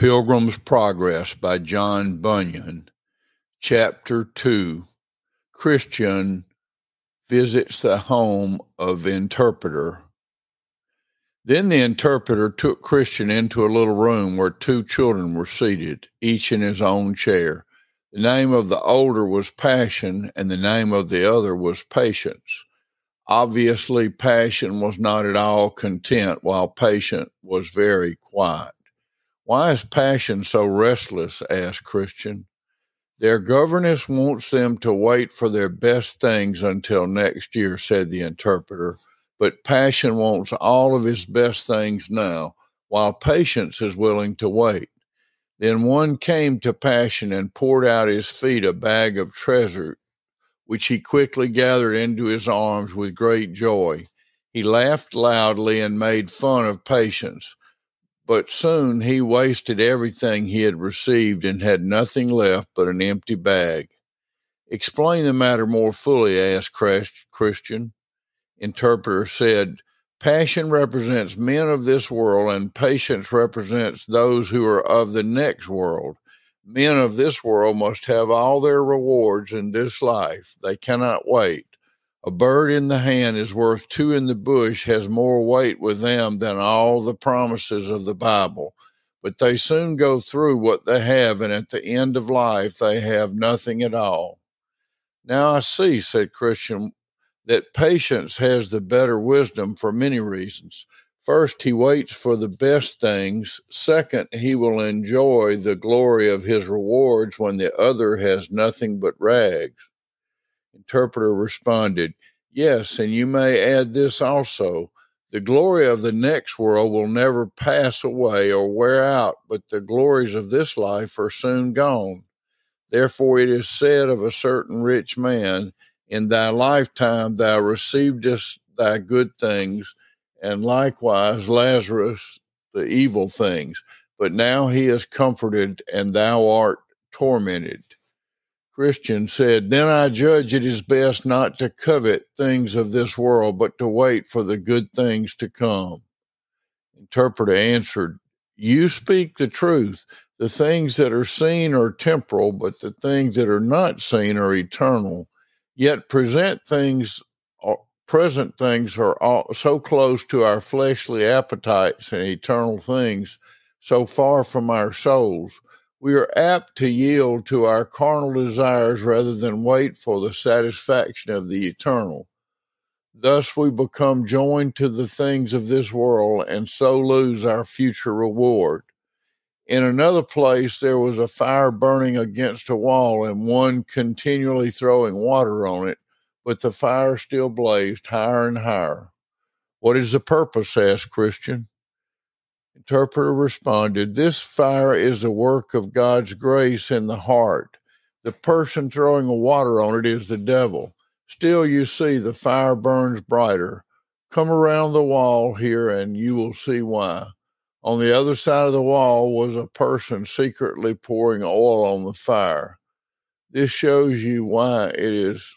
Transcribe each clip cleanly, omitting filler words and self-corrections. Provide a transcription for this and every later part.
Pilgrim's Progress by John Bunyan, Chapter 2, Christian Visits the Home of Interpreter. Then the interpreter took Christian into a little room where two children were seated, each in his own chair. The name of the older was Passion, and the name of the other was Patience. Obviously, Passion was not at all content, while Patience was very quiet. "Why is Passion so restless?" asked Christian. "Their governess wants them to wait for their best things until next year," said the interpreter, "but Passion wants all of his best things now, while Patience is willing to wait." Then one came to Passion and poured out at his feet a bag of treasure, which he quickly gathered into his arms with great joy. He laughed loudly and made fun of Patience. But soon he wasted everything he had received and had nothing left but an empty bag. "Explain the matter more fully," asked Christian. Interpreter said, "Passion represents men of this world, and Patience represents those who are of the next world. Men of this world must have all their rewards in this life. They cannot wait. A bird in the hand is worth two in the bush, has more weight with them than all the promises of the Bible. But they soon go through what they have, and at the end of life they have nothing at all." "Now I see," said Christian, "that Patience has the better wisdom for many reasons. First, he waits for the best things. Second, he will enjoy the glory of his rewards when the other has nothing but rags." Interpreter responded, "Yes, and you may add this also. The glory of the next world will never pass away or wear out, but the glories of this life are soon gone. Therefore it is said of a certain rich man, 'In thy lifetime thou receivedest thy good things, and likewise Lazarus the evil things. But now he is comforted, and thou art tormented.'" Christian said, "Then I judge it is best not to covet things of this world, but to wait for the good things to come." Interpreter answered, "You speak the truth. The things that are seen are temporal, but the things that are not seen are eternal. Yet present things are all so close to our fleshly appetites, and eternal things so far from our souls. We are apt to yield to our carnal desires rather than wait for the satisfaction of the eternal. Thus we become joined to the things of this world and so lose our future reward." In another place, there was a fire burning against a wall and one continually throwing water on it, but the fire still blazed higher and higher. "What is the purpose?" asked Christian. Interpreter responded, "This fire is the work of God's grace in the heart. The person throwing water on it is the devil. Still you see the fire burns brighter. Come around the wall here and you will see why." On the other side of the wall was a person secretly pouring oil on the fire. This shows you why it is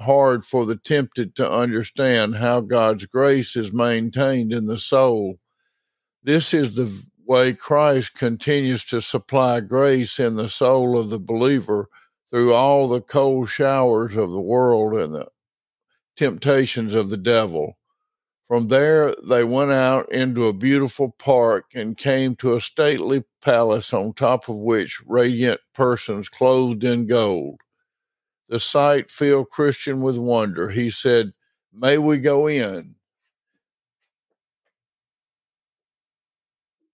hard for the tempted to understand how God's grace is maintained in the soul. This is the way Christ continues to supply grace in the soul of the believer through all the cold showers of the world and the temptations of the devil. From there, they went out into a beautiful park and came to a stately palace on top of which radiant persons clothed in gold. The sight filled Christian with wonder. He said, "May we go in?"